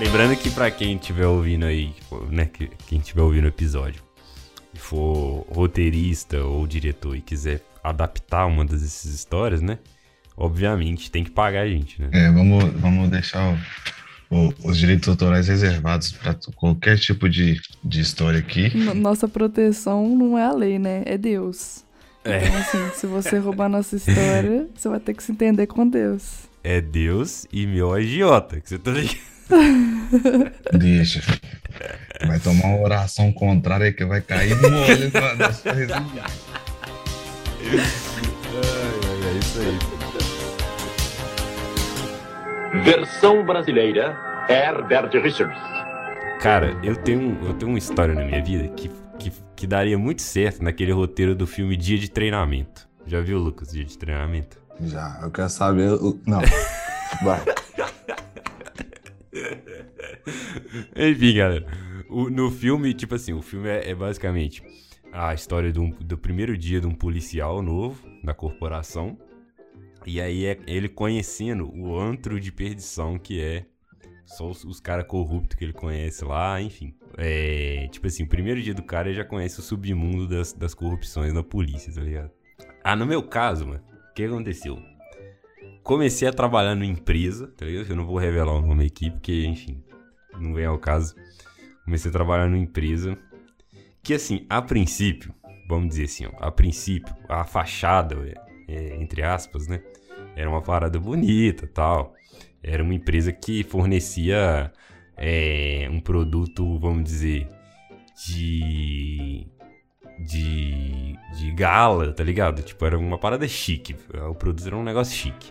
Lembrando que pra quem estiver ouvindo aí, né, quem estiver ouvindo o episódio e for roteirista ou diretor e quiser adaptar uma dessas histórias, né, obviamente tem que pagar a gente, né? É, vamos deixar os direitos autorais reservados para qualquer tipo de história aqui. Nossa proteção não é a lei, né? É Deus. É. Então, assim, se você roubar nossa história, você vai ter que se entender com Deus. É Deus e meu agiota, que você tá ligado. Deixa. Vai tomar uma oração contrária que vai cair molho na sua resenha. É isso aí. Versão brasileira, Herbert Richards. Cara, eu tenho uma história na minha vida que daria muito certo naquele roteiro do filme Dia de Treinamento. Já viu, Lucas, Dia de Treinamento? Já, eu quero saber... Não, vai. Enfim, galera. No filme, tipo assim, o filme é basicamente a história do primeiro dia de um policial novo da corporação. E aí é ele conhecendo o antro de perdição, que é só os caras corruptos que ele conhece lá, enfim. É, tipo assim, o primeiro dia do cara ele já conhece o submundo das corrupções da polícia, tá ligado? Ah, no meu caso, mano, o que aconteceu? Comecei a trabalhar numa empresa, tá ligado? Eu não vou revelar o nome aqui, porque, enfim, não vem ao caso. Comecei a trabalhar numa empresa que, assim, a princípio, vamos dizer assim, ó, a princípio, a fachada, entre aspas, né? Era uma parada bonita e tal. Era uma empresa que fornecia um produto, vamos dizer, de gala, tá ligado? Tipo, era uma parada chique. O produto era um negócio chique.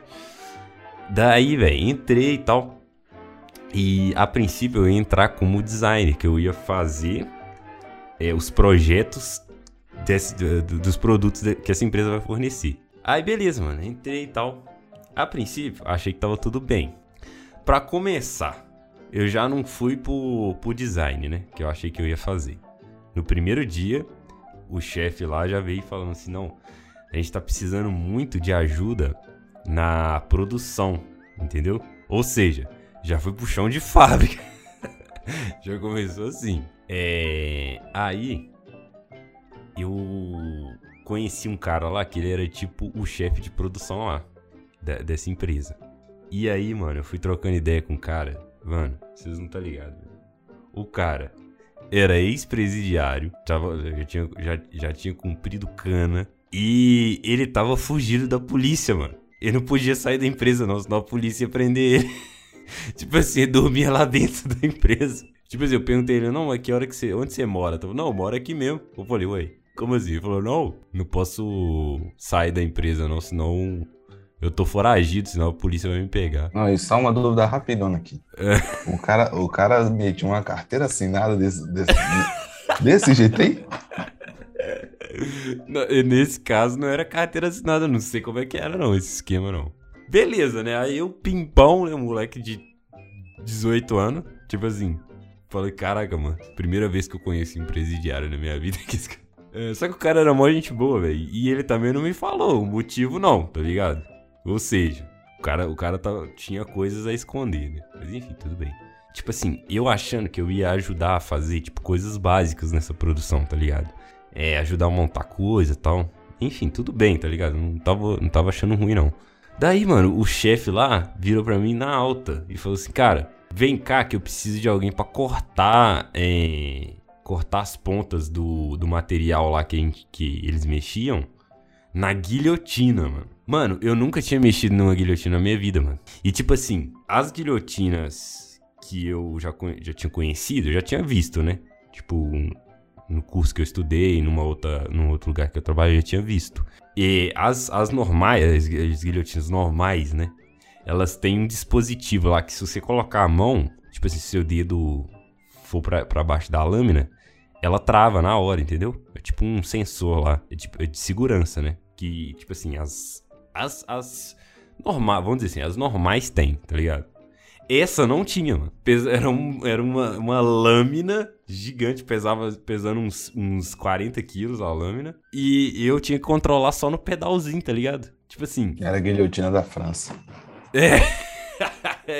Daí, velho, entrei e tal. E, a princípio, eu ia entrar como designer, que eu ia fazer os projetos dos produtos que essa empresa vai fornecer. Aí, beleza, mano. Entrei e tal. A princípio, achei que tava tudo bem. Pra começar, eu já não fui pro design, né? Que eu achei que eu ia fazer. No primeiro dia, o chefe lá já veio falando assim, não, a gente tá precisando muito de ajuda na produção, entendeu? Ou seja, já foi pro chão de fábrica. Já começou assim. Aí, eu conheci um cara lá que ele era tipo o chefe de produção lá, dessa empresa. E aí, mano, eu fui trocando ideia com o cara. Mano, vocês não tá ligado. O cara era ex-presidiário, já tinha cumprido cana, e ele tava fugido da polícia, mano. Ele não podia sair da empresa não, senão a polícia ia prender ele. Tipo assim, ele dormia lá dentro da empresa. Tipo assim, eu perguntei ele, não, mas que hora que você... Onde você mora? Eu falei, não, eu moro aqui mesmo. Eu falei, ué, como assim? Ele falou, não posso sair da empresa não, senão eu tô foragido, senão a polícia vai me pegar. Não, e só uma dúvida rapidona aqui. O cara metiu uma carteira assinada desse jeito aí? Não, nesse caso não era carteira assinada, não sei como é que era não, esse esquema não. Beleza, né? Aí eu pimpão, né, moleque de 18 anos, tipo assim, falei, caraca, mano, primeira vez que eu conheço um presidiário na minha vida, que esse cara... Só que o cara era mó gente boa, velho, e ele também não me falou o motivo não, tá ligado? Ou seja, o cara tinha coisas a esconder, né? Mas enfim, tudo bem. Tipo assim, eu achando que eu ia ajudar a fazer, tipo, coisas básicas nessa produção, tá ligado? Ajudar a montar coisa e tal. Enfim, tudo bem, tá ligado? Não tava achando ruim, não. Daí, mano, o chefe lá virou pra mim na alta e falou assim, cara, vem cá que eu preciso de alguém pra cortar as pontas do material lá que eles mexiam na guilhotina, mano. Mano, eu nunca tinha mexido numa guilhotina na minha vida, mano. E tipo assim, as guilhotinas que eu já tinha conhecido, eu já tinha visto, né? Tipo, no curso que eu estudei, num outro lugar que eu trabalho, eu já tinha visto. E as normais, as guilhotinas normais, né? Elas têm um dispositivo lá que se você colocar a mão, tipo assim, se seu dedo for pra baixo da lâmina, ela trava na hora, entendeu? É tipo um sensor lá, de segurança, né? Que, tipo assim, as normais, vamos dizer assim, as normais tem, tá ligado? Essa não tinha, mano. Era uma lâmina gigante, pesando uns 40 quilos a lâmina. E eu tinha que controlar só no pedalzinho, tá ligado? Tipo assim... Era a guilhotina da França. É,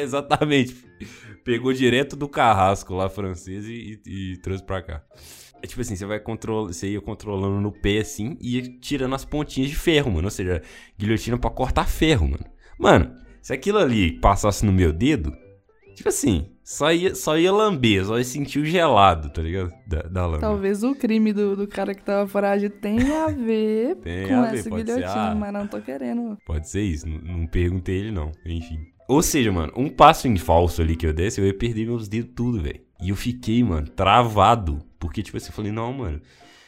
exatamente. Pegou direto do carrasco lá francês e trouxe pra cá. É tipo assim, você ia controlando no pé assim e ia tirando as pontinhas de ferro, mano. Ou seja, guilhotina pra cortar ferro, mano. Mano, se aquilo ali passasse no meu dedo, tipo assim, só ia lamber, só ia sentir o gelado, tá ligado? Da lama. Talvez o crime do cara que tava foragido tenha a ver essa guilhotina, mas não tô querendo. Pode ser isso, não perguntei ele não, enfim. Ou seja, mano, um passo em falso ali que eu desse, eu ia perder meus dedos tudo, velho. E eu fiquei, mano, travado. Porque, tipo assim, eu falei, não, mano.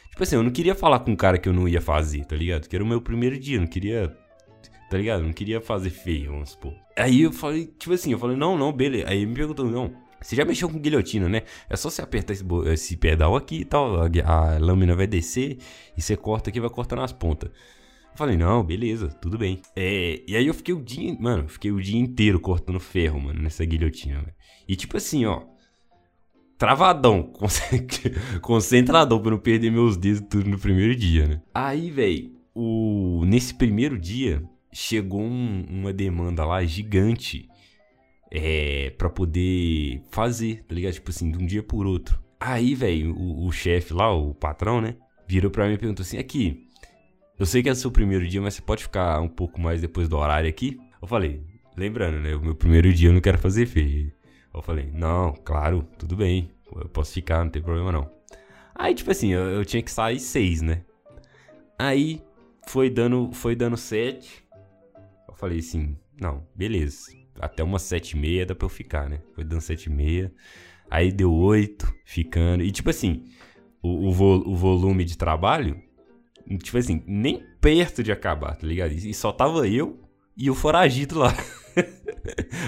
Tipo assim, eu não queria falar com um cara que eu não ia fazer, tá ligado? Que era o meu primeiro dia, eu não queria... Tá ligado? Eu não queria fazer feio, vamos supor. Aí eu falei, tipo assim, eu falei, não, beleza. Aí ele me perguntou, não, você já mexeu com guilhotina, né? É só você apertar esse pedal aqui e tal, a lâmina vai descer e você corta aqui e vai cortando as pontas. Eu falei, não, beleza, tudo bem. E aí eu fiquei o dia inteiro cortando ferro, mano, nessa guilhotina, velho. E tipo assim, ó, travadão, concentradão pra não perder meus dedos tudo no primeiro dia, né? Aí, velho, nesse primeiro dia, chegou uma demanda lá gigante pra poder fazer, tá ligado? Tipo assim, de um dia por outro. Aí, velho, o chefe lá, o patrão, né, virou pra mim e perguntou assim, aqui... Eu sei que é o seu primeiro dia, mas você pode ficar um pouco mais depois do horário aqui? Eu falei, lembrando, né? O meu primeiro dia eu não quero fazer feio. Eu falei, não, claro, tudo bem. Eu posso ficar, não tem problema não. Aí, tipo assim, eu tinha que sair 6, né? Aí, foi dando 7. Eu falei assim, não, beleza. Até umas 7:30 dá pra eu ficar, né? Foi dando 7:30. Aí deu 8, ficando. E, tipo assim, o volume de trabalho... Tipo assim, nem perto de acabar, tá ligado? E só tava eu e o foragido lá,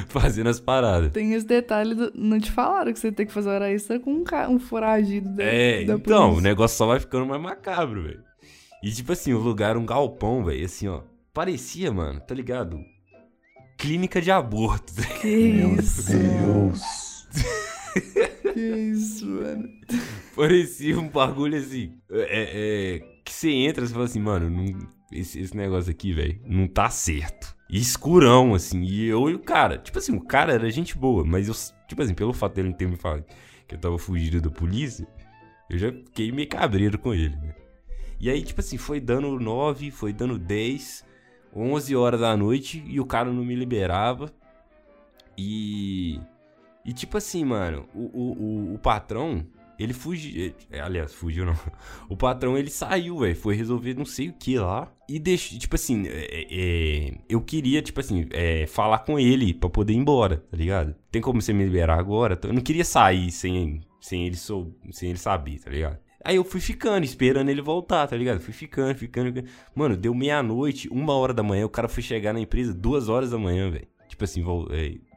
fazendo as paradas. Tem esse detalhe, não te falaram que você tem que fazer hora extra com um foragido da então, polícia. O negócio só vai ficando mais macabro, velho. E tipo assim, o lugar era um galpão, velho, assim, ó. Parecia, mano, tá ligado? Clínica de aborto. Meu Deus. Que isso, mano. Parecia um bagulho assim, que você entra e você fala assim, mano, não, esse negócio aqui, velho, não tá certo. E escurão, assim, e eu e o cara. Tipo assim, o cara era gente boa, mas eu, tipo assim, pelo fato dele não ter me falado que eu tava fugido da polícia, eu já fiquei meio cabreiro com ele, né? E aí, tipo assim, foi dando 9, foi dando 10, 11 horas da noite, e o cara não me liberava. E tipo assim, mano, o patrão... Ele fugiu, aliás, fugiu não. O patrão, ele saiu, velho, foi resolver não sei o que lá. E deixou, tipo assim, eu queria, tipo assim, falar com ele pra poder ir embora, tá ligado? Tem como você me liberar agora? Eu não queria sair sem ele saber, tá ligado? Aí eu fui ficando, esperando ele voltar, tá ligado? Fui ficando. Mano, deu 12:00, 1:00 da manhã, o cara foi chegar na empresa 2:00 da manhã, velho. Tipo assim,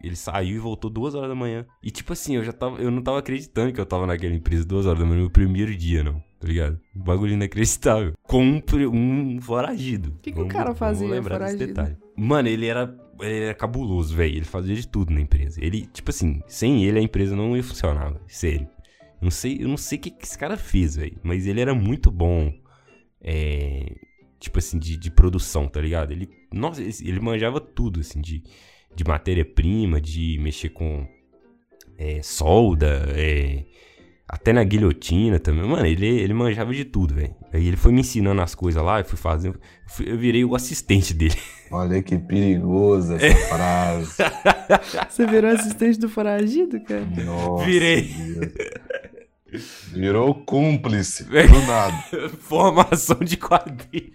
ele saiu e voltou 2:00 da manhã. E tipo assim, eu não tava acreditando que eu tava naquela empresa 2:00 da manhã, meu primeiro dia, não, tá ligado? Um bagulho inacreditável. Com um foragido. O que o cara fazia, lembrar foragido? Desse detalhe. Mano, ele era cabuloso, velho. Ele fazia de tudo na empresa. Ele, tipo assim, sem ele a empresa não ia funcionar, véio. Sério. Eu não sei o que esse cara fez, velho. Mas ele era muito bom, tipo assim, de produção, tá ligado? Ele manjava tudo, assim, de matéria-prima, de mexer com solda, até na guilhotina também. Mano, ele manjava de tudo, velho. Aí ele foi me ensinando as coisas lá, eu fui fazendo, eu virei o assistente dele. Olha que perigosa essa frase. Você virou assistente do foragido, cara? Nossa, virei. Virou cúmplice, do nada. Formação de quadrilha.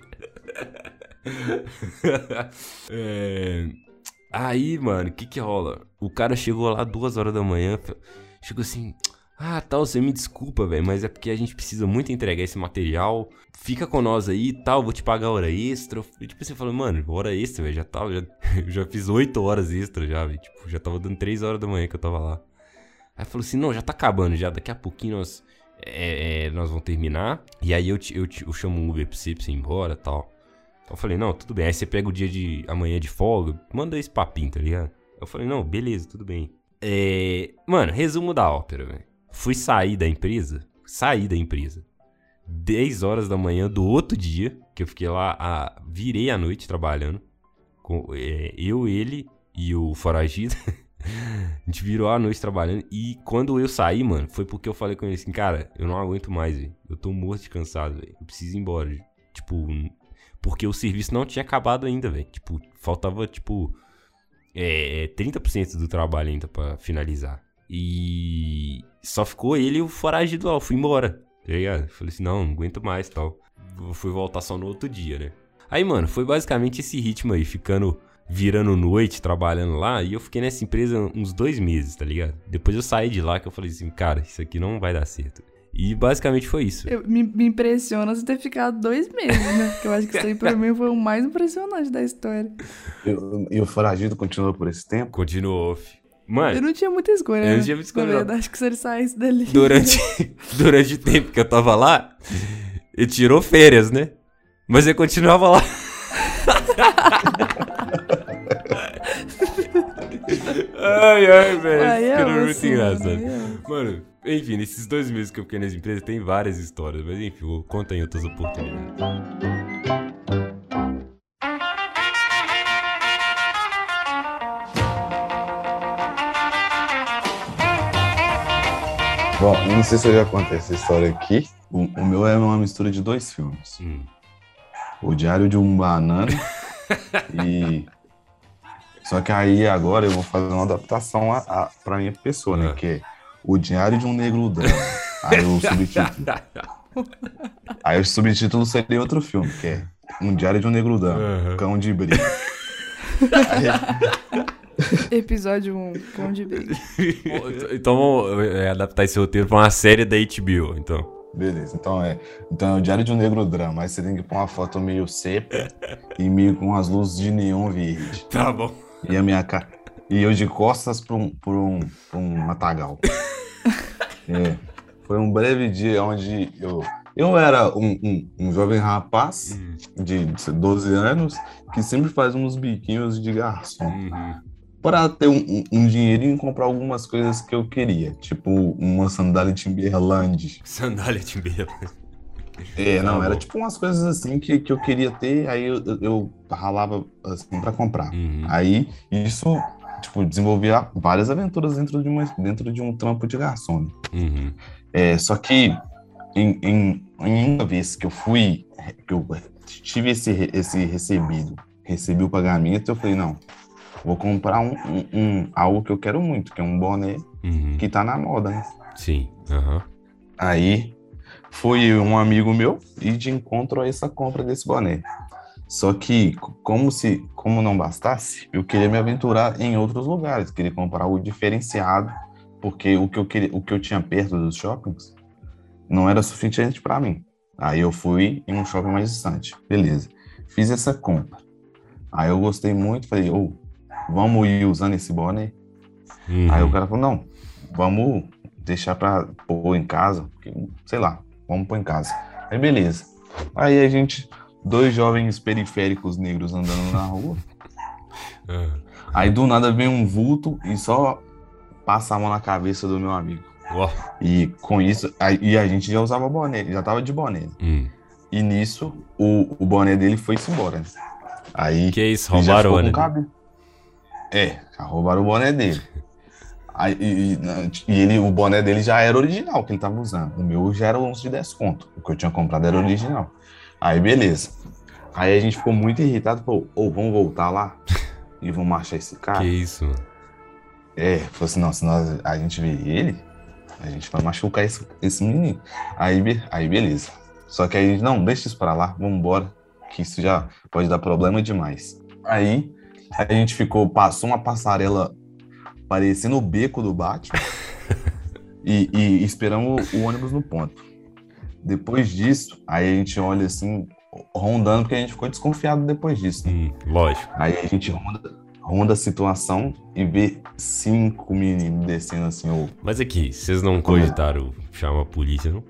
Aí, mano, o que rola? O cara chegou lá 2:00 da manhã, chegou assim, tal, você me desculpa, velho, mas é porque a gente precisa muito entregar esse material, fica com nós aí e tal, vou te pagar hora extra. E tipo assim, eu falei, mano, hora extra, velho, já fiz 8 horas extra já, velho, tipo, já tava dando 3:00 da manhã que eu tava lá. Aí falou assim, não, já tá acabando já, daqui a pouquinho nós vamos terminar, e aí eu chamo um Uber pra você ir embora e tal. Eu falei, não, tudo bem. Aí você pega o dia de amanhã de folga, manda esse papinho, tá ligado? Eu falei, não, beleza, tudo bem. Mano, resumo da ópera, velho. Fui sair da empresa, 10:00 da manhã do outro dia, que eu fiquei lá, virei a noite trabalhando. Eu, ele e o foragido. A gente virou a noite trabalhando. E quando eu saí, mano, foi porque eu falei com ele assim: cara, eu não aguento mais, velho. Eu tô morto de cansado, velho. Eu preciso ir embora. Tipo, porque o serviço não tinha acabado ainda, velho. Tipo, faltava, tipo, 30% do trabalho ainda pra finalizar. E só ficou ele e o foragido lá. Eu fui embora, tá ligado? Falei assim: não, não aguento mais e tal. Eu fui voltar só no outro dia, né? Aí, mano, foi basicamente esse ritmo aí, virando noite, trabalhando lá. E eu fiquei nessa empresa uns 2 meses, tá ligado? Depois eu saí de lá, que eu falei assim: cara, isso aqui não vai dar certo. E basicamente foi isso. Me impressiona você ter ficado 2 meses, né? Porque eu acho que isso aí pra mim foi o mais impressionante da história. E o foragido continuou por esse tempo? Continuou, filho. Mano, eu não tinha muita escolha, né? Eu não tinha muita escolha. Na verdade, acho que se ele saísse dali... Durante o tempo que eu tava lá, ele tirou férias, né? Mas eu continuava lá. Ai, ai, velho. Ficou muito engraçado. Mano, enfim, nesses 2 meses que eu fiquei nessa empresa, tem várias histórias. Mas enfim, eu conto em outras oportunidades. Bom, eu não sei se eu já contei essa história aqui. O meu é uma mistura de 2 filmes. O Diário de um Banana e... Só que aí agora eu vou fazer uma adaptação pra minha pessoa, né? Que é O Diário de um Negrudão. Aí o subtítulo. Aí o subtítulo seria outro filme, que é Um Diário de um Negrudão, Cão de Briga. Aí... Episódio 1, Cão de Briga. Então vamos adaptar esse roteiro pra uma série da HBO, então. Beleza, então é O Diário de um Negro Drama. Aí você tem que pôr uma foto meio seca e meio com as luzes de neon verde. Tá bom. E a minha cara. E eu de costas pra um matagal. Foi um breve dia onde eu era um jovem rapaz de 12 anos que sempre faz uns biquinhos de garçom. Para ter um dinheirinho e comprar algumas coisas que eu queria. Tipo, uma sandália Timberland. Sandália Timberland. Era tipo umas coisas assim que eu queria ter, aí eu ralava assim pra comprar. Aí, isso, tipo, desenvolvia várias aventuras dentro de um trampo de garçom. Só que, em uma vez que eu tive esse recebido, recebi o pagamento, eu falei, não... Vou comprar algo que eu quero muito, que é um boné que tá na moda, né? Sim. Aí foi um amigo meu e de encontro a essa compra desse boné. Só que, como não bastasse, eu queria me aventurar em outros lugares. Queria comprar algo diferenciado, porque o que eu tinha perto dos shoppings não era suficiente para mim. Aí eu fui em um shopping mais distante. Beleza. Fiz essa compra. Aí eu gostei muito, falei, vamos ir usando esse boné? Aí o cara falou, não, vamos deixar pra pôr em casa, porque, sei lá, vamos pôr em casa. Aí beleza. Aí a gente, 2 jovens periféricos negros andando na rua. Aí do nada vem um vulto e só passa a mão na cabeça do meu amigo. E com isso, e a gente já usava boné, já tava de boné. E nisso, o boné dele foi-se embora. Aí, que isso, roubaram o cabelo. Roubaram o boné dele. Aí, o boné dele já era original, que ele tava usando. O meu já era 11 de desconto. O que eu tinha comprado era original. Aí, beleza. Aí a gente ficou muito irritado. Falou, vamos voltar lá e vamos achar esse cara. Que isso, mano. Falou assim, não, se a gente ver ele, a gente vai machucar esse menino. Aí, beleza. Só que aí a gente, não, deixa isso pra lá, vamos embora, que isso já pode dar problema demais. Aí... A gente passou uma passarela parecendo o beco do Batman e esperamos o ônibus no ponto. Depois disso, aí a gente olha assim, rondando, porque a gente ficou desconfiado depois disso. Lógico. Aí a gente ronda a situação e vê 5 meninos descendo assim. Mas aqui, vocês não cogitaram chamar a polícia, não?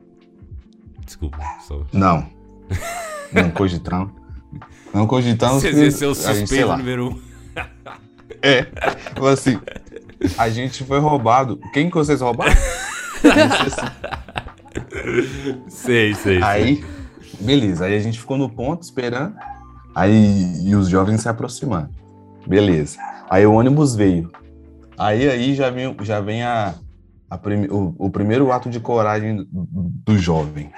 Desculpa. Só... Não. Não cogitaram. Não cogitamos... Esse é o suspeito número 1. Assim, a gente foi roubado. Quem que vocês roubaram? Sei. Aí, beleza. Aí a gente ficou no ponto esperando. Aí, e os jovens se aproximando. Beleza. Aí o ônibus veio. Aí já vem o primeiro ato de coragem do jovem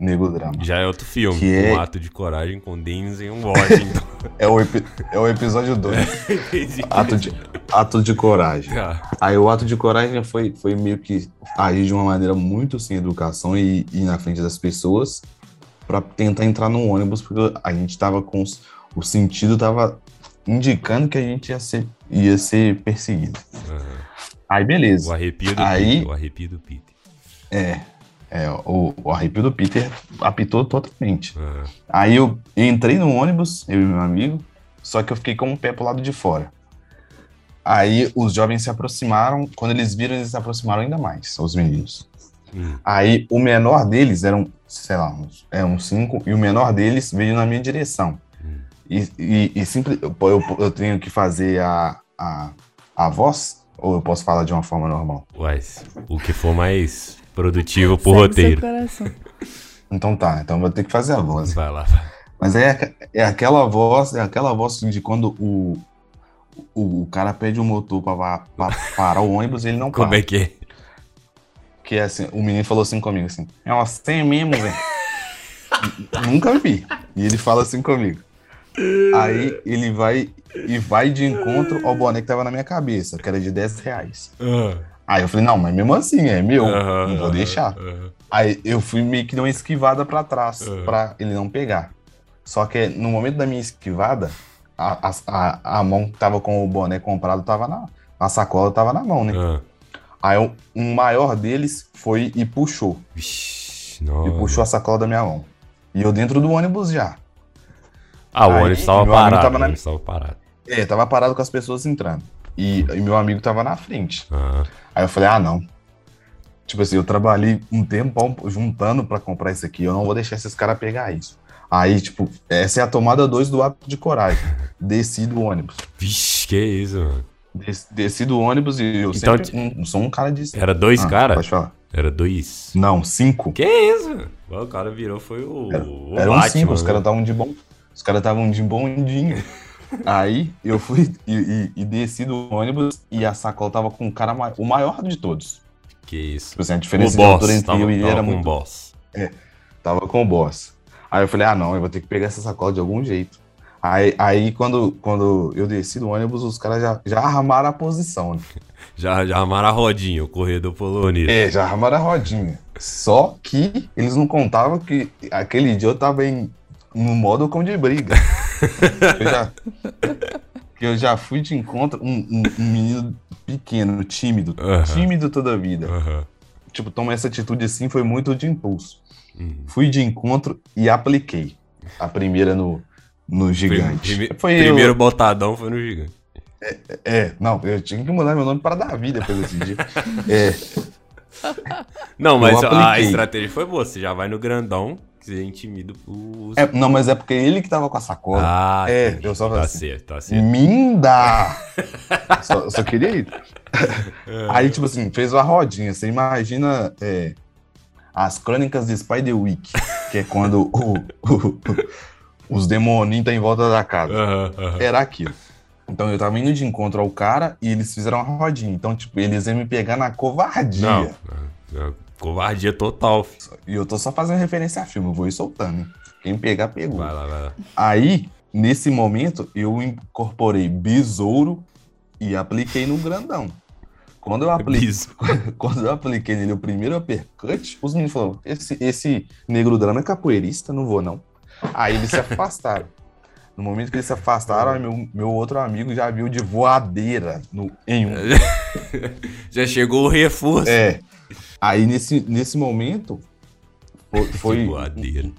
negro drama. Já é outro filme, um ato de coragem com Denzel Washington. É o episódio 2. Ato de coragem. Tá. Aí o ato de coragem foi meio que agir de uma maneira muito sem educação e ir na frente das pessoas pra tentar entrar no ônibus, porque a gente tava com... O sentido tava indicando que a gente ia ser perseguido. Uhum. Aí, beleza. O arrepio do Peter. O arrepio do Peter apitou totalmente. Uhum. Aí eu entrei no ônibus, eu e meu amigo, só que eu fiquei com o pé pro lado de fora. Aí os jovens se aproximaram, quando eles viram, eles se aproximaram ainda mais, os meninos. Aí o menor deles eram 5, e o menor deles veio na minha direção. E sempre eu tenho que fazer a voz, ou eu posso falar de uma forma normal? Uai, o que for mais produtivo pro roteiro. Então tá, vou ter que fazer a voz. Vai lá. Mas é aquela voz de quando o cara pede um motor pra parar o ônibus e ele não para. Como é que é? Que é assim, o menino falou assim comigo, assim, é uma senha mesmo, velho. Nunca vi. E ele fala assim comigo. Aí ele vai de encontro ao boné que tava na minha cabeça, que era de R$10. Aí eu falei, não, mas mesmo assim, é meu, não vou deixar. Aí eu fui meio que dar uma esquivada pra trás, pra ele não pegar. Só que no momento da minha esquivada, a mão que tava com o boné comprado tava a sacola tava na mão, né? Aí um maior deles foi e puxou. Vixe, não. E puxou a sacola da minha mão. E eu dentro do ônibus já. O ônibus estava parado. Tava parado com as pessoas entrando. E meu amigo tava na frente. Aí eu falei, não. Tipo assim, eu trabalhei um tempão juntando pra comprar isso aqui. Eu não vou deixar esses caras pegar isso. Aí, tipo, essa é a tomada 2 do ato de coragem. Desci do ônibus. Vixe, que isso, mano. Desci do ônibus e eu então, sempre... sou um cara de... Era 2 caras? Pode falar. Era 2? Não, 5. Que isso? O cara virou, foi o... Era um 5, os caras estavam de bom... Os caras estavam de bondinho. Aí eu fui e desci do ônibus e a sacola tava com o cara o maior de todos. Que isso. Tipo assim, a diferença de altura entre eu e ele era muito... Tava com o boss. Tava com o boss. Aí eu falei, não, eu vou ter que pegar essa sacola de algum jeito. Aí quando eu desci do ônibus, os caras já armaram a posição, né? Já armaram a rodinha, o corredor polonês. Já armaram a rodinha. Só que eles não contavam que aquele dia eu tava no modo cão de briga. Eu já fui de encontro um menino pequeno, tímido. Tímido toda a vida. Tipo, tomar essa atitude assim foi muito de impulso. Fui de encontro e apliquei. A primeira no gigante. Primeiro botadão foi no gigante. Não, eu tinha que mudar meu nome para Davi depois desse dia. Não, mas a estratégia foi boa. Você já vai no grandão. Ser intimido por... Não, mas é porque ele que tava com a sacola. Eu só falei tá certo. Minda! só queria ir. Aí, tipo assim, fez uma rodinha. Você imagina as crônicas de Spiderwick, que é quando os demoninhos tá em volta da casa. Era aquilo. Então, eu tava indo de encontro ao cara e eles fizeram uma rodinha. Então, tipo, eles iam me pegar na covardia. Não. Covardia total, filho. E eu tô só fazendo referência a filme, eu vou ir soltando, hein? Quem pegar, pegou. Vai lá. Aí, nesse momento, eu incorporei besouro e apliquei no grandão. Quando eu apliquei nele o primeiro uppercut, os meninos falaram, esse negro drama é capoeirista, não vou não. Aí eles se afastaram. No momento que eles se afastaram, meu outro amigo já viu de voadeira em um. Já chegou o reforço. Aí, nesse momento, foi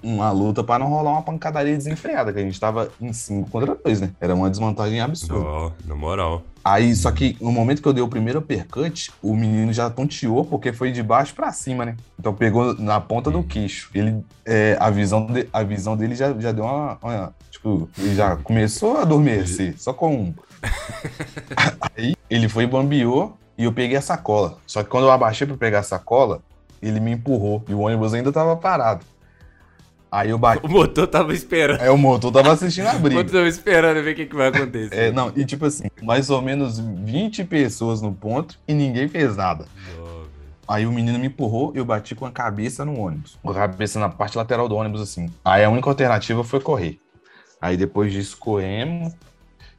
uma luta pra não rolar uma pancadaria desenfreada, que a gente tava em 5 contra 2, né? Era uma desvantagem absurda. Na moral. Aí, só que no momento que eu dei o primeiro uppercut, o menino já tonteou, porque foi de baixo pra cima, né? Então, pegou na ponta do queixo. Ele, a visão dele já deu uma... Tipo, ele já começou a adormecer, só com um. Aí, ele foi e bambiou. E eu peguei a sacola. Só que quando eu abaixei pra pegar a sacola, ele me empurrou. E o ônibus ainda tava parado. Aí eu bati. O motor tava esperando. É, o motor tava assistindo a briga. O motor tava esperando ver o que vai acontecer. É, não, e tipo assim, mais ou menos 20 pessoas no ponto e ninguém fez nada. Aí o menino me empurrou e eu bati com a cabeça no ônibus. Com a cabeça na parte lateral do ônibus, assim. Aí a única alternativa foi correr. Aí depois disso, corremos.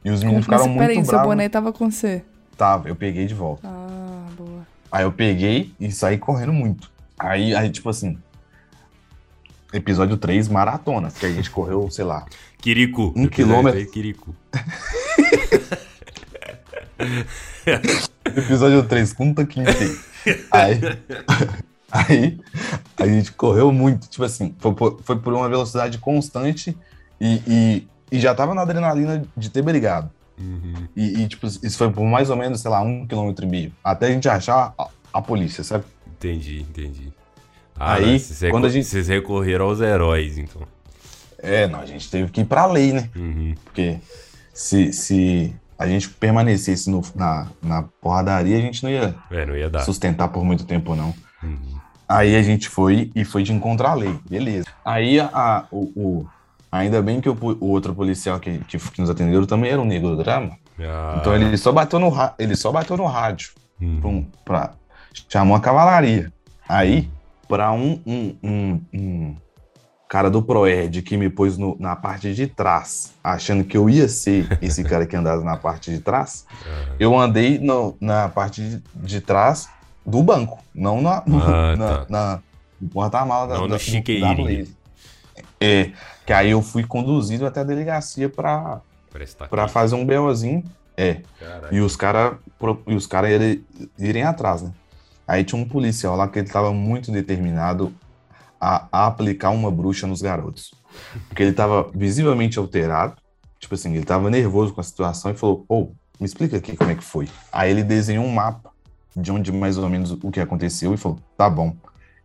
E os meninos ficaram muito bravos. Peraí, seu boné tava com você? Tava, eu peguei de volta. Ah, boa. Aí eu peguei e saí correndo muito. Aí tipo assim... Episódio 3, maratona. Porque a gente correu, sei lá... Quirico. 1 quilômetro. Quirico. Episódio 3, com um tanquinho inteiro. Aí a gente correu muito, tipo assim, foi por uma velocidade constante e já tava na adrenalina de ter brigado. Uhum. E tipo, isso foi por mais ou menos, sei lá, 1,5 km. Até a gente achar a polícia, sabe? Entendi. Ah, aí, não, vocês recorreram aos heróis, então. É, não, a gente teve que ir pra lei, né? Uhum. Porque se a gente permanecesse na porradaria, a gente não ia dar. Sustentar por muito tempo, não. Uhum. Aí a gente foi e foi de encontrar a lei, beleza. Aí ainda bem que o outro policial que nos atendeu também era um negro drama. Ah. Então ele só bateu no rádio. Uhum. Chamou a cavalaria. Aí, pra um cara do Proerd que me pôs na parte de trás, achando que eu ia ser esse cara que andava na parte de trás, eu andei na parte de trás do banco, não no porta-mala da chiqueirinha. É, que aí eu fui conduzido até a delegacia pra fazer um BOzinho. É. Caraca. E os caras irem atrás, né? Aí tinha um policial lá que ele tava muito determinado a aplicar uma bruxa nos garotos. Porque ele tava visivelmente alterado, tipo assim, ele tava nervoso com a situação e falou, me explica aqui como é que foi. Aí ele desenhou um mapa de onde mais ou menos o que aconteceu e falou, tá bom.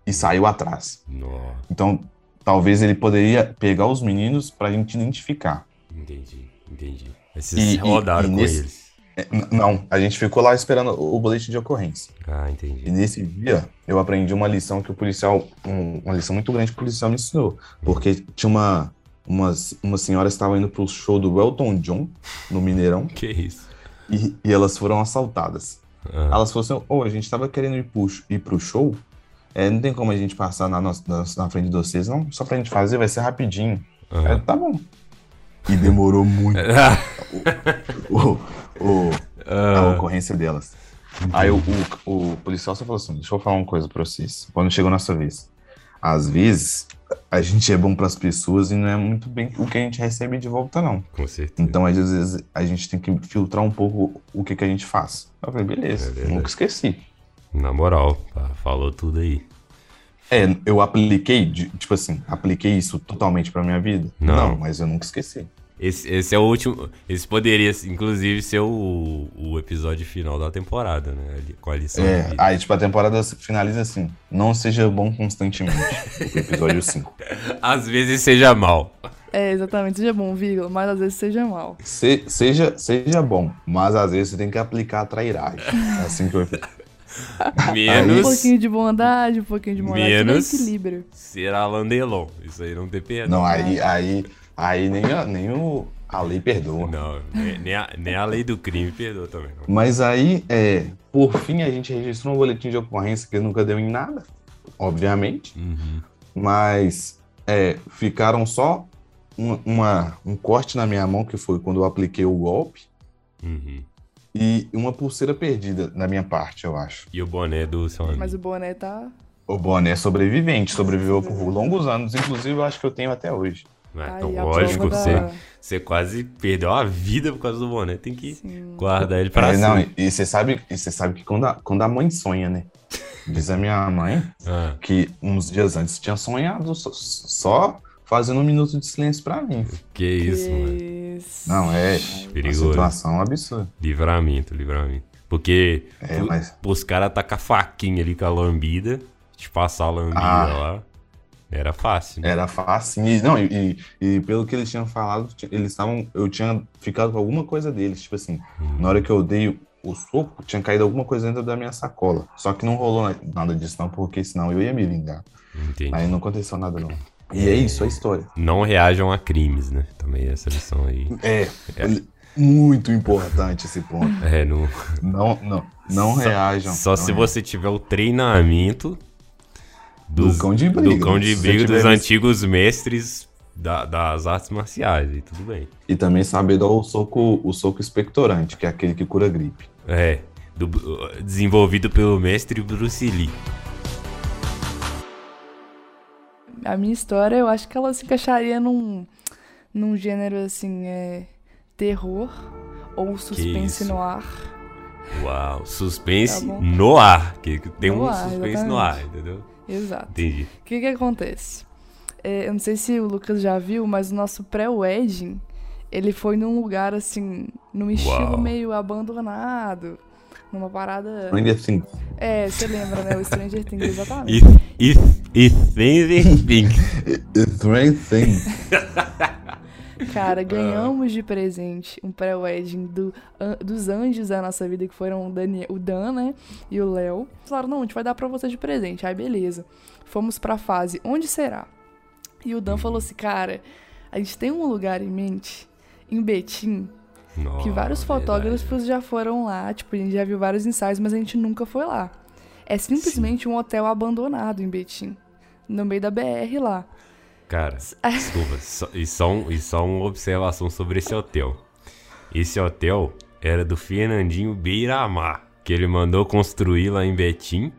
E saiu atrás. Nossa. Então, talvez ele poderia pegar os meninos pra gente identificar. Entendi. Mas vocês rodaram com eles? Não, a gente ficou lá esperando o boletim de ocorrência. Ah, entendi. E nesse dia, eu aprendi uma lição que o policial... Uma lição muito grande que o policial me ensinou. Porque tinha uma senhora que estava indo pro show do Elton John, no Mineirão. Que isso? E elas foram assaltadas. Ah. Elas falaram assim, a gente estava querendo ir pro show, não tem como a gente passar na frente de vocês, não? Só pra gente fazer, vai ser rapidinho. Ah. Aí, tá bom. E demorou muito. A ocorrência delas. Aí o policial só falou assim, deixa eu falar uma coisa pra vocês. Quando chegou a nossa vez. Às vezes, a gente é bom pras pessoas e não é muito bem o que a gente recebe de volta, não. Com certeza. Então, às vezes, a gente tem que filtrar um pouco o que a gente faz. Eu falei, beleza, nunca esqueci. Na moral, falou tudo aí. É, eu apliquei, tipo assim, apliquei isso totalmente pra minha vida? Não, mas eu nunca esqueci. Esse é o último, esse poderia, inclusive, ser o episódio final da temporada, né? Com a lição. É, aí, tipo, a temporada finaliza assim, não seja bom constantemente, episódio 5. Às vezes seja mal. É, exatamente, seja bom, vírgula, mas às vezes seja mal. Seja bom, mas às vezes você tem que aplicar a trairagem, é assim que eu... Menos, um pouquinho de bondade, um pouquinho de maldade, menos equilíbrio. Será Landelon, isso aí não tem perdão. Não, aí nem a lei perdoa. Não, nem a lei do crime perdoa também. Não. Mas aí, por fim, a gente registrou um boletim de ocorrência que nunca deu em nada, obviamente. Uhum. Mas ficaram só um corte na minha mão, que foi quando eu apliquei o golpe. Uhum. E uma pulseira perdida, na minha parte, eu acho. E o boné do seu amigo. Mas o boné tá... O boné é sobrevivente, sobreviveu por longos anos. Inclusive, eu acho que eu tenho até hoje. Então, lógico, você quase perdeu a vida por causa do boné. Tem que guardar ele pra cima. Não, e você sabe que quando a mãe sonha, né? Diz a minha mãe que uns dias antes tinha sonhado só fazendo um minuto de silêncio pra mim. Que isso, mano. Não, é perigoso. Uma situação absurda. Livramento. Porque os caras tá com a faquinha ali com a lambida, te passar a lambida lá, era fácil. Né? Era fácil. E pelo que eles tinham falado, eu tinha ficado com alguma coisa deles. Tipo assim, na hora que eu dei o soco, tinha caído alguma coisa dentro da minha sacola. Só que não rolou nada disso não, porque senão eu ia me vingar. Entendi. Aí não aconteceu nada não. E é isso, é a história. Não reajam a crimes, né? Também essa lição aí. É muito importante esse ponto. Não reajam. Só não se reajam. Você tiver o treinamento do cão de briga, dos antigos mestres das artes marciais, e tudo bem. E também saber dar o soco expectorante, que é aquele que cura gripe. Desenvolvido pelo mestre Bruce Lee. A minha história, eu acho que ela se encaixaria num gênero assim, terror ou suspense no ar. Uau, suspense no ar. Tem um suspense no ar, entendeu? Exato. Entendi. O que acontece? Eu não sei se o Lucas já viu, mas o nosso pré-wedding, ele foi num lugar assim, num estilo meio abandonado, numa parada... Stranger Things. Você lembra, né? O Stranger Things, exatamente. Stranger Things. Cara, ganhamos de presente um pré-wedding dos anjos da nossa vida, que foram o Dan, né? E o Léo. Falaram, não, a gente vai dar pra você de presente. Aí, beleza. Fomos pra fase, onde será? E o Dan falou assim, cara, a gente tem um lugar em mente, em Betim, que vários fotógrafos já foram lá, tipo, a gente já viu vários ensaios, mas a gente nunca foi lá. É simplesmente um hotel abandonado em Betim, no meio da BR lá. Cara, desculpa, só uma observação sobre esse hotel. Esse hotel era do Fernandinho Beiramar, que ele mandou construir lá em Betim,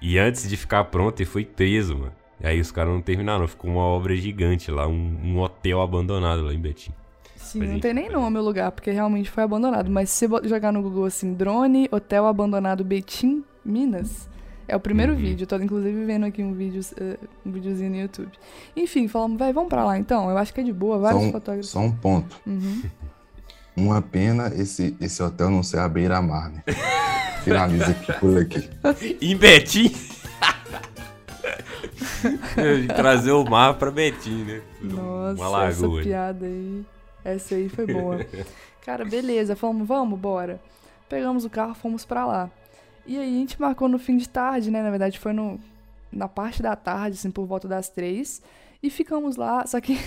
e antes de ficar pronto ele foi preso, mano. E aí os caras não terminaram, ficou uma obra gigante lá, um hotel abandonado lá em Betim. Sim, mas não tem nem nome o lugar, porque realmente foi abandonado. Mas se você jogar no Google assim, drone, hotel abandonado Betim, Minas, é o primeiro vídeo. Eu tô inclusive vendo aqui um videozinho no YouTube. Enfim, falamos, vamos pra lá então, eu acho que é de boa, vários fotógrafos. Só um ponto. Uma pena esse hotel não ser a beira-mar, né? Finaliza aqui por aqui. Em Betim? Trazer o mar pra Betim, né? Nossa, uma lagoa. Essa piada aí. Essa aí foi boa. Cara, beleza. Falamos, vamos, bora. Pegamos o carro, fomos pra lá. E aí a gente marcou no fim de tarde, né? Na verdade foi na parte da tarde, assim, por volta das 3. E ficamos lá, só que...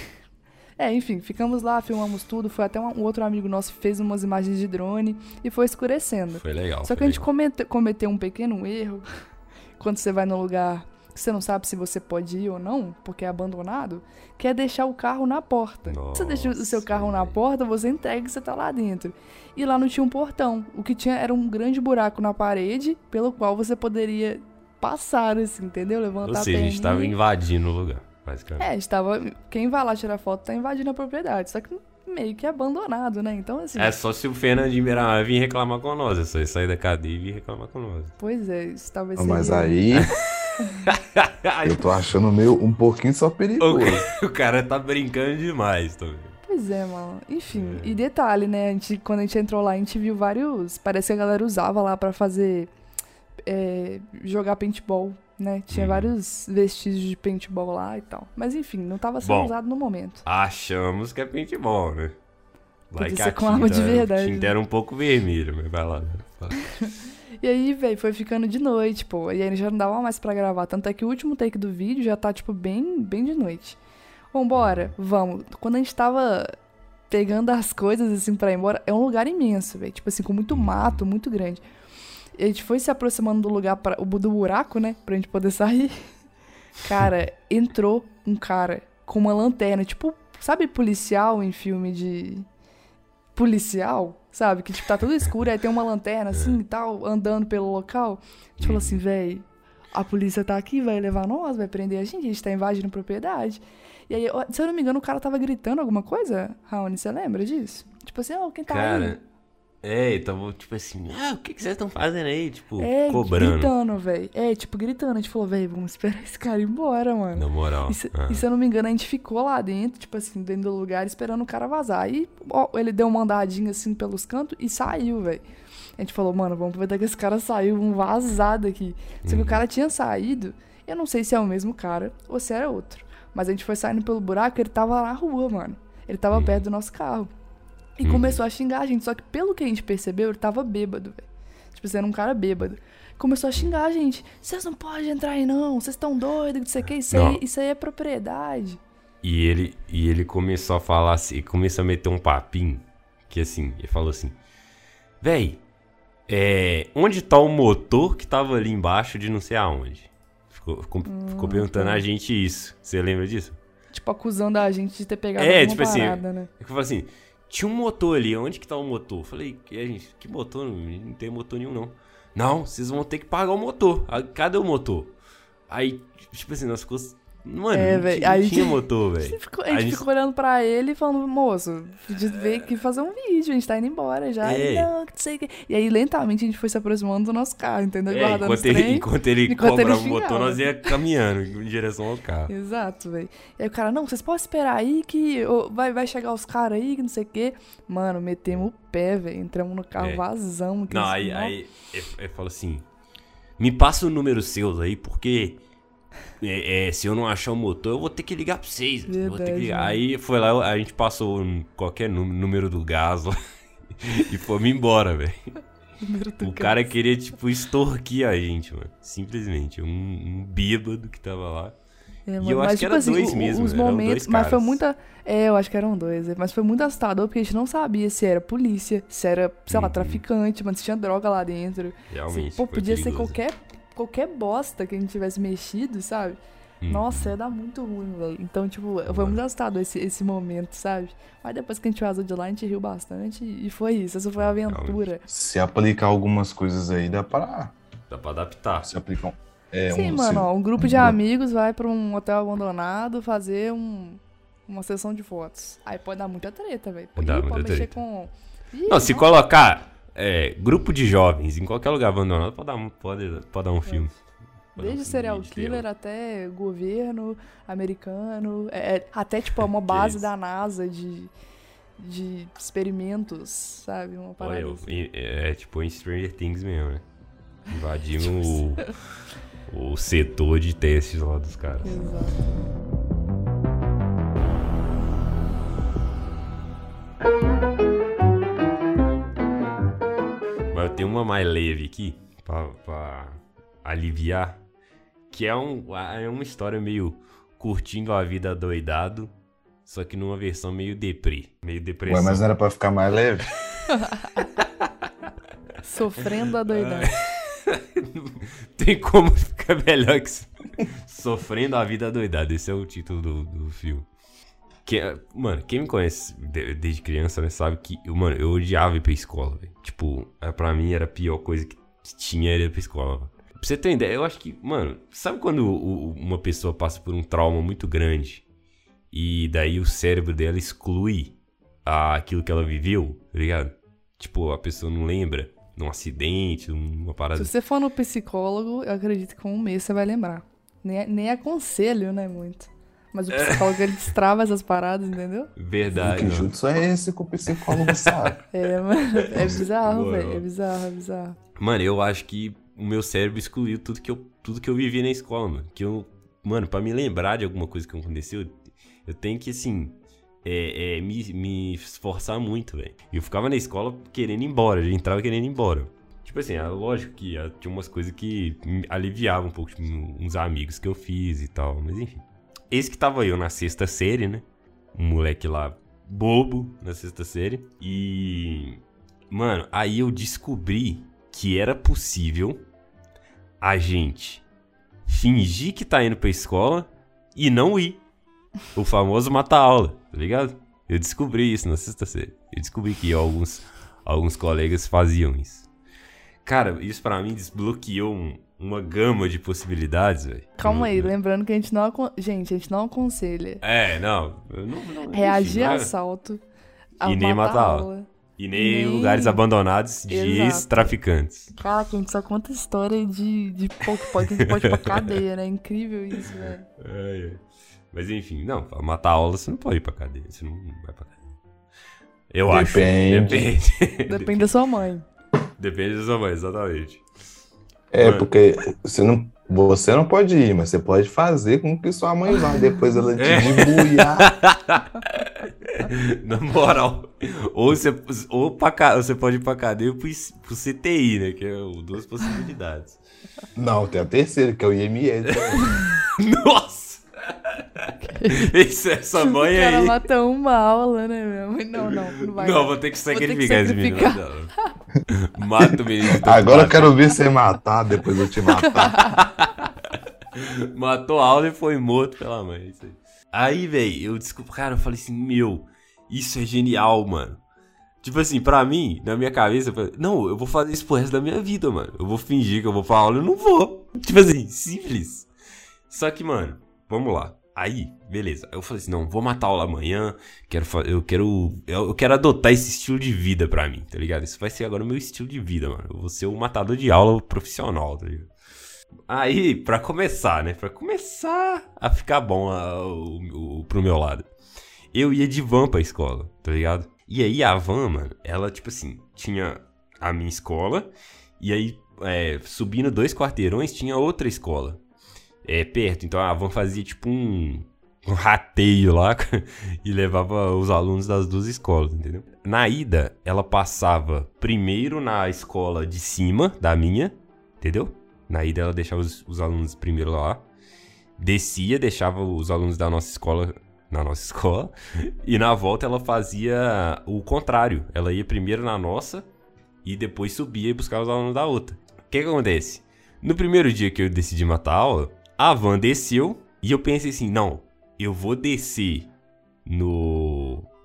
enfim, ficamos lá, filmamos tudo. Foi até um outro amigo nosso que fez umas imagens de drone. E foi escurecendo. Foi legal. Só que a gente cometeu um pequeno erro. Quando você vai num lugar... você não sabe se você pode ir ou não, porque é abandonado, que é deixar o carro na porta. Nossa, se você deixa o seu carro na porta, você entrega que você tá lá dentro. E lá não tinha um portão. O que tinha era um grande buraco na parede, pelo qual você poderia passar, assim, entendeu? Levantar a perna. Ou seja, a gente tava invadindo o lugar, basicamente. A gente tava... Quem vai lá tirar foto tá invadindo a propriedade, só que meio que abandonado, né? Então, assim... só se o Fernandinho Beiramar vir reclamar com nós, é só ele sair da cadeia e vir reclamar com nós. Pois é, isso talvez seja... Mas aí... Eu tô achando meio um pouquinho só perigoso. O cara tá brincando demais também. Pois é, mano. Enfim, e detalhe, né? Quando a gente entrou lá, a gente viu vários... Parece que a galera usava lá pra fazer... jogar paintball, né? Tinha vários vestígios de paintball lá e tal. Mas enfim, não tava sendo usado no momento. Achamos que é paintball, né? Vai que com arma de verdade. A tinta era um pouco vermelha, mas vai lá. E aí, velho, foi ficando de noite, pô. E aí já não dava mais pra gravar. Tanto é que o último take do vídeo já tá, tipo, bem, bem de noite. Vambora, vamos. Quando a gente tava pegando as coisas, assim, pra ir embora, é um lugar imenso, velho. Tipo assim, com muito mato, muito grande. E a gente foi se aproximando do lugar, do buraco, né? Pra gente poder sair. Cara, entrou um cara com uma lanterna. Tipo, sabe policial em filme de... Policial? Sabe, que tipo, tá tudo escuro, aí tem uma lanterna assim e tal, andando pelo local. A gente falou assim, véi, a polícia tá aqui, vai levar nós, vai prender a gente tá invadindo propriedade. E aí, se eu não me engano, o cara tava gritando alguma coisa, Raoni, você lembra disso? Tipo assim, quem tá aí? Tava tipo assim, o que vocês estão fazendo aí? Tipo, cobrando. Gritando, véi. Tipo, gritando. A gente falou, véi, vamos esperar esse cara ir embora, mano. Na moral. E se eu não me engano, a gente ficou lá dentro, tipo assim, dentro do lugar, esperando o cara vazar. E ele deu uma andadinha assim pelos cantos e saiu, véi. A gente falou, mano, vamos aproveitar que esse cara saiu, vamos vazar daqui. Só que o cara tinha saído, eu não sei se é o mesmo cara ou se era outro. Mas a gente foi saindo pelo buraco, ele tava na rua, mano. Ele tava perto do nosso carro. E começou a xingar a gente, só que pelo que a gente percebeu, ele tava bêbado, velho. Tipo, você era um cara bêbado. Começou a xingar a gente. Vocês não podem entrar aí, não. Vocês estão doidos, não sei o que. Isso aí é propriedade. E ele começou a falar assim, começou a meter um papinho. Que assim, ele falou assim: véi, onde tá o motor que tava ali embaixo de não sei aonde? Ficou perguntando a gente isso. Você lembra disso? Tipo, acusando a gente de ter pegado alguma parada, assim, né? Eu falei assim, tinha um motor ali, onde que tá o motor? Eu falei, gente, que motor? Não tem motor nenhum, não. Não, vocês vão ter que pagar o motor. Cadê o motor? Aí, tipo assim, nós ficamos... Mano, não tinha motor, velho. A gente ficou olhando pra ele e falando, moço, podia ver que fazer um vídeo, a gente tá indo embora já. Não sei o que. E aí, lentamente, a gente foi se aproximando do nosso carro, entendeu? Guardando os trem, enquanto ele cobrava o motor, nós ia caminhando em direção ao carro. Exato, velho. E aí o cara, não, vocês podem esperar aí que vai chegar os caras aí, que não sei o que. Mano, metemos o pé, velho. Entramos no carro, vazamos. Não, aí eu falo assim, me passa o número seu aí, porque... se eu não achar o motor, eu vou ter que ligar pra vocês. Verdade, vou ter que ligar. Né? Aí foi lá, a gente passou qualquer número do gás lá e fomos embora, velho. O cara queria, tipo, extorquir a gente, mano. Simplesmente. Um bêbado que tava lá. Mano, eu acho que tipo era assim, dois mesmo, os momentos, mas foi muita... eu acho que eram dois, mas foi muito assustador, porque a gente não sabia se era polícia, se era, sei lá, traficante, mano, se tinha droga lá dentro. Realmente, se, podia perigoso. Ser qualquer bosta que a gente tivesse mexido, sabe? Nossa, ia dar muito ruim, velho. Então, tipo, foi muito assustado esse momento, sabe? Mas depois que a gente vazou de lá, a gente riu bastante e foi isso. Essa foi a aventura. Se aplicar algumas coisas aí, dá pra adaptar. Se aplicar um grupo de amigos vai pra um hotel abandonado fazer uma sessão de fotos. Aí pode dar muita treta, velho. Pode mexer com... se colocar... grupo de jovens, em qualquer lugar abandonado, pode dar um filme. Desde serial killer até governo americano, até tipo uma base da NASA de experimentos, sabe? Uma parada assim. É tipo em Stranger Things mesmo, né? Invadimos o setor de testes lá dos caras. Exato. Tem uma mais leve aqui, pra aliviar, que é uma história meio curtindo a vida doidado, só que numa versão meio depressão. Ué, mas não era pra ficar mais leve? Sofrendo a doidado. Tem como ficar melhor que isso. Sofrendo a vida doidado, esse é o título do filme. Mano, quem me conhece desde criança, né, sabe que... Mano, eu odiava ir pra escola, velho. Tipo, pra mim era a pior coisa que tinha era ir pra escola. Pra você ter uma ideia, eu acho que... Mano, sabe quando uma pessoa passa por um trauma muito grande e daí o cérebro dela exclui aquilo que ela viveu, tá ligado? Tipo, a pessoa não lembra de um acidente, uma parada... Se você for no psicólogo, eu acredito que com um mês você vai lembrar. Nem aconselho, né, muito. Mas o psicólogo, ele destrava essas paradas, entendeu? Verdade. Que jutsu é esse que o psicólogo sabe? Mano, é bizarro, velho. É bizarro. Mano, eu acho que o meu cérebro excluiu tudo que eu vivi na escola, mano. Mano, pra me lembrar de alguma coisa que aconteceu, eu tenho que, assim, me esforçar muito, velho. E eu ficava na escola querendo ir embora, eu entrava querendo ir embora. Tipo assim, lógico que tinha umas coisas que me aliviavam um pouco, tipo, uns amigos que eu fiz e tal, mas enfim. Esse que tava eu na sexta série, né? Um moleque lá bobo na sexta série. E... Mano, aí eu descobri que era possível a gente fingir que tá indo pra escola e não ir. O famoso mata-aula, tá ligado? Eu descobri isso na sexta série. Eu descobri que alguns colegas faziam isso. Cara, isso pra mim desbloqueou uma gama de possibilidades, velho. Calma aí, lembrando que a gente não aconselha. Não reagir a assalto, e nem matar aula. E nem lugares abandonados de ex-traficantes. Cara, a gente só conta história de pouco que a gente pode ir pra cadeia, né? É incrível isso, velho. Mas enfim, não, pra matar aula você não pode ir pra cadeia. Você não vai pra cadeia. Eu acho. Depende da sua mãe. Depende da sua mãe, exatamente. Mano. Porque você não pode ir, mas você pode fazer com que sua mãe vá. Depois ela te dibuiar. Na moral, ou você pode ir pra cadeia ou pro CTI, né? Que é duas possibilidades. Não, tem a terceira, que é o IML. Nossa! Essa mãe aí... O cara mata uma aula, né, meu? Não vai. Não, vou ter que sacrificar esse menino. Mata o menino. Agora eu quero ver você matar, depois eu te matar. Matou a aula e foi morto pela mãe. Isso aí. Aí, velho, eu desculpa, cara, eu falei assim, meu, isso é genial, mano. Tipo assim, pra mim, na minha cabeça, eu falei, não, eu vou fazer isso pro resto da minha vida, mano. Eu vou fingir que eu vou pra aula, eu não vou. Tipo assim, simples. Só que, mano, vamos lá. Aí, beleza. Eu falei assim, não, vou matar a aula amanhã, eu quero adotar esse estilo de vida pra mim, tá ligado? Isso vai ser agora o meu estilo de vida, mano. Eu vou ser o matador de aula profissional, tá ligado? Aí, pra começar, né? Pra começar a ficar bom pro meu lado. Eu ia de van pra escola, tá ligado? E aí a van, mano, ela, tipo assim, tinha a minha escola. E aí, subindo 2 quarteirões, tinha outra escola. Perto. Então a van fazia, tipo, um rateio lá. E levava os alunos das 2 escolas, entendeu? Na ida, ela passava primeiro na escola de cima da minha, entendeu? Na ida ela deixava os alunos primeiro lá, descia, deixava os alunos da nossa escola na nossa escola, e na volta ela fazia o contrário, ela ia primeiro na nossa e depois subia e buscava os alunos da outra. O que acontece? No primeiro dia que eu decidi matar a aula, a van desceu e eu pensei assim, não, eu vou descer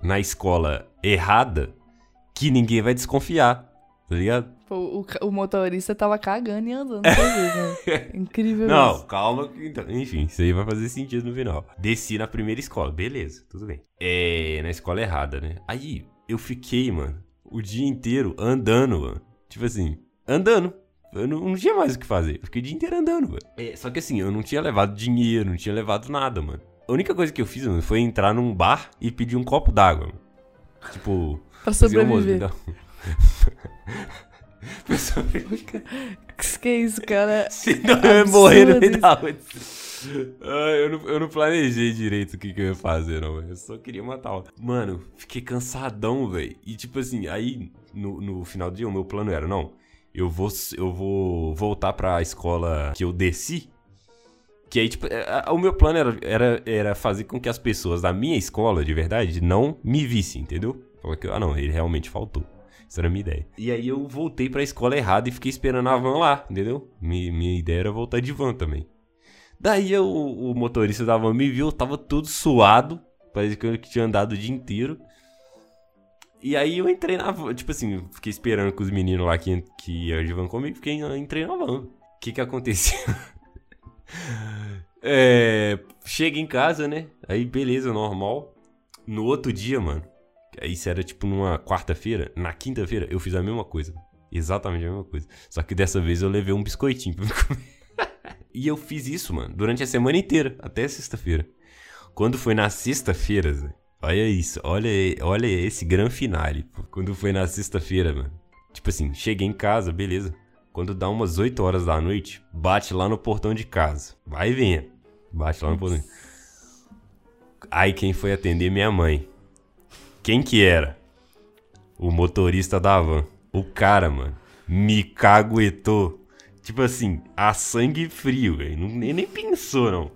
na escola errada que ninguém vai desconfiar, tá ligado? O motorista tava cagando e andando pra ver, né? Incrível. Não, isso. Calma. Então, enfim, isso aí vai fazer sentido no final. Desci na primeira escola, beleza, tudo bem. Na escola errada, né? Aí eu fiquei, mano, o dia inteiro andando, mano. Tipo assim, andando. Eu não tinha mais o que fazer. Eu fiquei o dia inteiro andando, mano. Só que assim, eu não tinha levado dinheiro, não tinha levado nada, mano. A única coisa que eu fiz, mano, foi entrar num bar e pedir um copo d'água, mano. Tipo... pra sobreviver. Pessoal, que isso, cara? Se não, eu ia morrer no meio da rua. Eu não planejei direito o que eu ia fazer, não. Eu só queria matar aula. Mano, fiquei cansadão, velho. E tipo assim, aí no final do dia o meu plano era, não, eu vou voltar pra escola que eu desci. Que aí, tipo, o meu plano era fazer com que as pessoas da minha escola, de verdade, não me vissem, entendeu? Falar que, ah não, ele realmente faltou. Essa era a minha ideia. E aí eu voltei pra escola errada e fiquei esperando a van lá, entendeu? Minha ideia era voltar de van também. Daí o motorista da van me viu, tava todo suado. Parecia que eu tinha andado o dia inteiro. E aí eu entrei na van. Tipo assim, fiquei esperando com os meninos lá que iam de van comigo. Entrei na van. O que aconteceu? Cheguei em casa, né? Aí beleza, normal. No outro dia, mano. Isso era tipo numa quarta-feira. Na quinta-feira eu fiz a mesma coisa. Exatamente a mesma coisa. Só que dessa vez eu levei um biscoitinho pra me comer. E eu fiz isso, mano, durante a semana inteira. Até sexta-feira. Quando foi na sexta-feira, Zé, olha isso. Olha esse gran finale, pô. Quando foi na sexta-feira, mano. Tipo assim, cheguei em casa, beleza. Quando dá umas 8 horas da noite, bate lá no portão de casa. Vai e vem. Bate lá no portão. Aí quem foi atender? Minha mãe. Quem que era? O motorista da van. O cara, mano, me caguetou. Tipo assim, a sangue frio, velho. Nem pensou, não.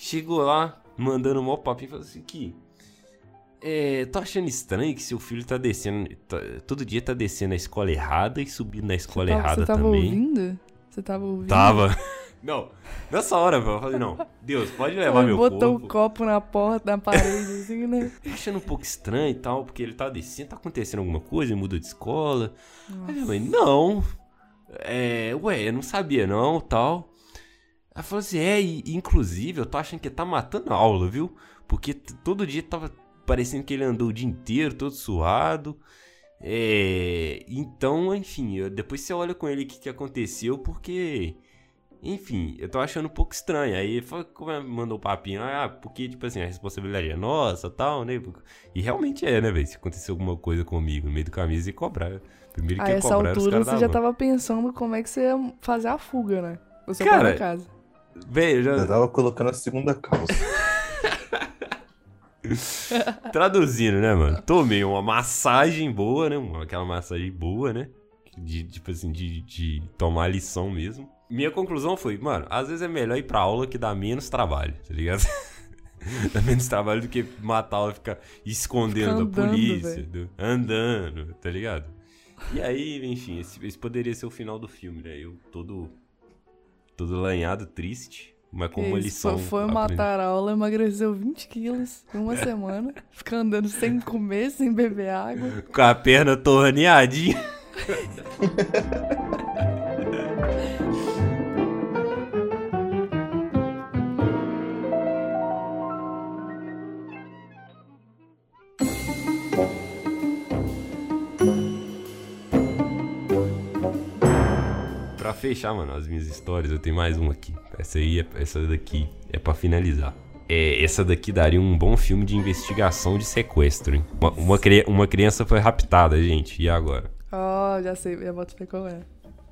Chegou lá, mandando um maior papinho, falou assim, tô achando estranho que seu filho tá descendo... todo dia tá descendo a escola errada e subindo na escola errada também. Você tava ouvindo? Tava. Não, nessa hora, eu falei, não, Deus, pode levar meu corpo. Botou o copo na porta, na parede, assim, né? Achando um pouco estranho e tal, porque ele tá descendo, tá acontecendo alguma coisa, ele mudou de escola. Nossa. Aí minha mãe, não, eu não sabia não, tal. Ela falou assim, inclusive, eu tô achando que ele tá matando a aula, viu? Porque todo dia tava parecendo que ele andou o dia inteiro, todo suado. Então, enfim, depois você olha com ele o que aconteceu, porque... Enfim, eu tô achando um pouco estranho. Aí ele mandou o papinho, porque, tipo assim, a responsabilidade é nossa, tal, né? E realmente é, né, velho? Se acontecer alguma coisa comigo no meio do caminho, você ia cobrar. Primeiro que ia cobrar os caras da van. A essa altura você já tava pensando como é que você ia fazer a fuga, né? Você ia pra casa. Velho, eu já tava colocando a segunda calça. Traduzindo, né, mano? Tomei uma massagem boa, né? Aquela massagem boa, né? De, tipo assim, de tomar lição mesmo. Minha conclusão foi, mano, às vezes é melhor ir pra aula que dá menos trabalho, tá ligado? Dá menos trabalho do que matar aula e ficar escondendo da polícia, andando, tá ligado? E aí, enfim, esse poderia ser o final do filme, né? Eu todo lanhado, triste, mas com uma lição. Só foi matar a aula, emagreceu 20 quilos em uma semana, ficar andando sem comer, sem beber água. Com a perna torneadinha. Pra fechar, mano, as minhas histórias, eu tenho mais uma aqui. Essa daqui é pra finalizar. Essa daqui daria um bom filme de investigação de sequestro, hein? Uma criança foi raptada, gente, e agora? Oh, já sei, minha moto foi qual é.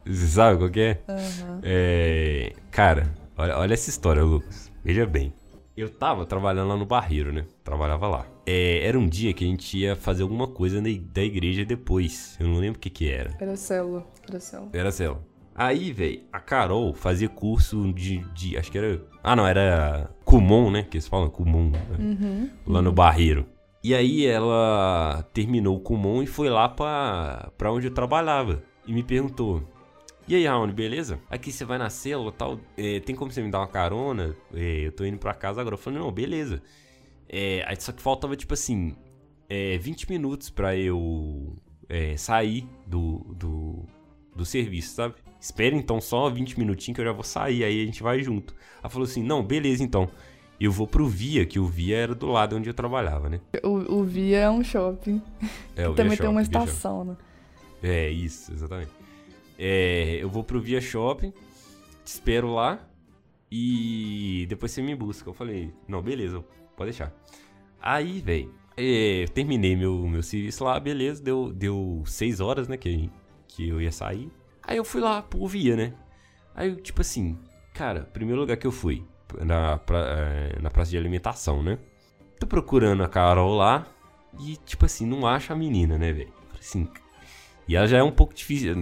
Você sabe qual que é? Uhum. Cara, olha essa história, Lucas. Veja bem. Eu tava trabalhando lá no Barreiro, né? Trabalhava lá. Era um dia que a gente ia fazer alguma coisa da igreja depois. Eu não lembro o que era. Era célula. Era célula. Aí, velho, a Carol fazia curso de... Acho que era... Ah, não, era Kumon, né? Que eles falam Kumon. Né? Uhum. Lá no Barreiro. E aí ela terminou o Kumon e foi lá pra onde eu trabalhava. E me perguntou... E aí, Raoni, beleza? Aqui você vai na célula e tal. Tem como você me dar uma carona? Eu tô indo pra casa agora. Eu falei, não, beleza. Aí só que faltava, tipo assim... 20 minutos pra eu sair do serviço, sabe? Espera então só 20 minutinhos que eu já vou sair, aí a gente vai junto. Ela falou assim, não, beleza então, eu vou pro Via, que o Via era do lado onde eu trabalhava, né? O Via é um shopping, que também tem uma estação, né? É, isso, exatamente. Eu vou pro Via Shopping, te espero lá e depois você me busca. Eu falei, não, beleza, pode deixar. Aí, velho, eu terminei meu serviço lá, beleza, deu 6 horas, né, que eu ia sair. Aí eu fui lá pro Via, né? Aí eu, tipo assim, cara, primeiro lugar que eu fui, na praça de alimentação, né? Tô procurando a Carol lá e, tipo assim, não acho a menina, né, velho? Assim, e ela já é um pouco difícil,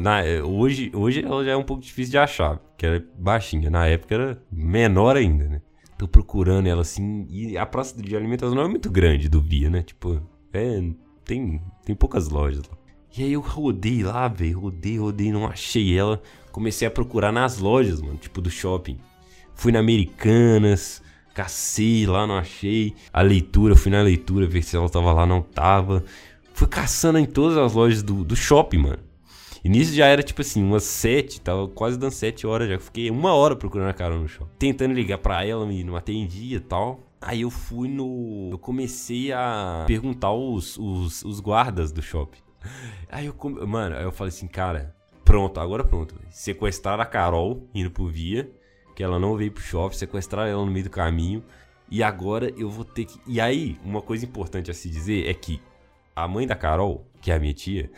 hoje ela já é um pouco difícil de achar, porque ela é baixinha, na época era menor ainda, né? Tô procurando ela assim, e a praça de alimentação não é muito grande do Via, né? Tipo, tem poucas lojas lá. E aí eu rodei lá, velho, rodei, não achei ela. Comecei a procurar nas lojas, mano, tipo do shopping. Fui na Americanas, cacei lá, não achei. Fui na leitura, ver se ela tava lá, não tava. Fui caçando em todas as lojas do shopping, mano. E nisso já era, tipo assim, umas 7, tava quase dando 7 horas já. Fiquei uma hora procurando a Carol no shopping. Tentando ligar pra ela, não atendia e tal. Aí eu fui no... Eu comecei a perguntar os guardas do shopping. Aí eu falei assim, cara, agora pronto, véio. Sequestraram a Carol indo pro Via, que ela não veio pro shopping, sequestraram ela no meio do caminho, e agora eu vou ter que... E aí, uma coisa importante a se dizer é que a mãe da Carol, que é a minha tia,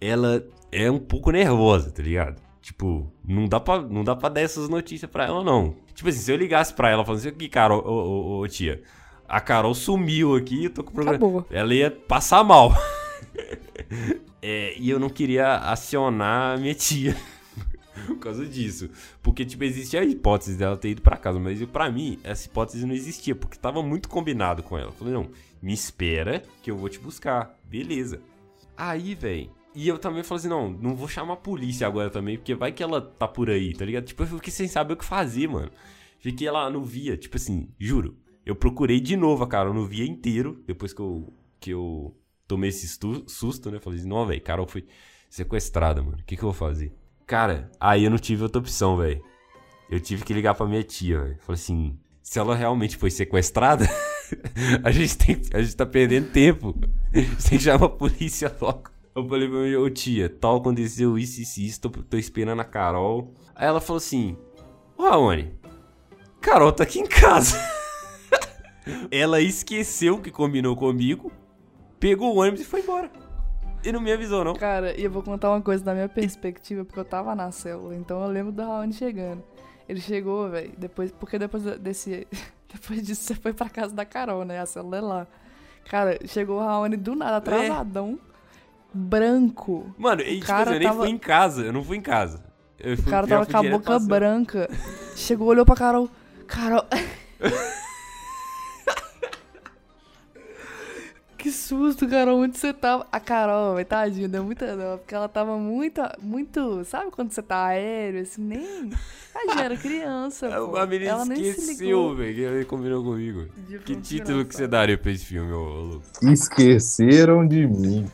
ela é um pouco nervosa, tá ligado? Tipo, não dá pra dar essas notícias pra ela, não. Tipo assim, se eu ligasse pra ela, falando assim, aqui, Carol, ô tia, a Carol sumiu aqui, eu tô com problema. Acabou. Ela ia passar mal. E eu não queria acionar a minha tia por causa disso, porque tipo, existia a hipótese dela ter ido pra casa, mas pra mim essa hipótese não existia, porque tava muito combinado com ela. Eu falei, não, me espera que eu vou te buscar, beleza. Aí, velho, e eu também falei assim, não vou chamar a polícia agora também, porque vai que ela tá por aí, tá ligado? Tipo, eu fiquei sem saber o que fazer, mano. Fiquei lá no Via, tipo assim, juro, eu procurei de novo, cara, no Via inteiro, depois que eu tomei esse susto, né? Falei assim, não, velho, Carol foi sequestrada, mano. O que eu vou fazer? Cara, aí eu não tive outra opção, velho. Eu tive que ligar pra minha tia, velho. Falei assim, se ela realmente foi sequestrada, a gente tá perdendo tempo. Você chama a polícia logo. Eu falei pra minha tia, tal, aconteceu isso, tô esperando a Carol. Aí ela falou assim, ô, Raoni, Carol tá aqui em casa. Ela esqueceu o que combinou comigo. Pegou o ônibus e foi embora. E não me avisou, não. Cara, e eu vou contar uma coisa da minha perspectiva, porque eu tava na célula, então eu lembro do Raoni chegando. Ele chegou, velho, depois, porque depois disso você foi pra casa da Carol, né? A célula é lá. Cara, chegou o Raoni do nada, atrasadão, branco. Mano, e, tipo assim, eu nem fui em casa, eu não fui em casa. O cara tava com a boca branca, chegou, olhou pra Carol, Carol... Que susto, Carol, onde você tava? A Carol, tadinha, deu muita dó, porque ela tava muito, sabe quando você tá aéreo, assim, nem... Tadinha, era criança, pô. A menina ela esqueceu, velho, ela combinou comigo. Que título que você daria pra esse filme, ô louco? Esqueceram de mim.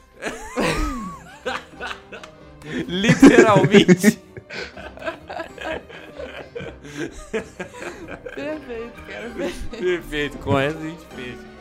Literalmente. Perfeito, cara, perfeito. Perfeito, com essa a gente fez.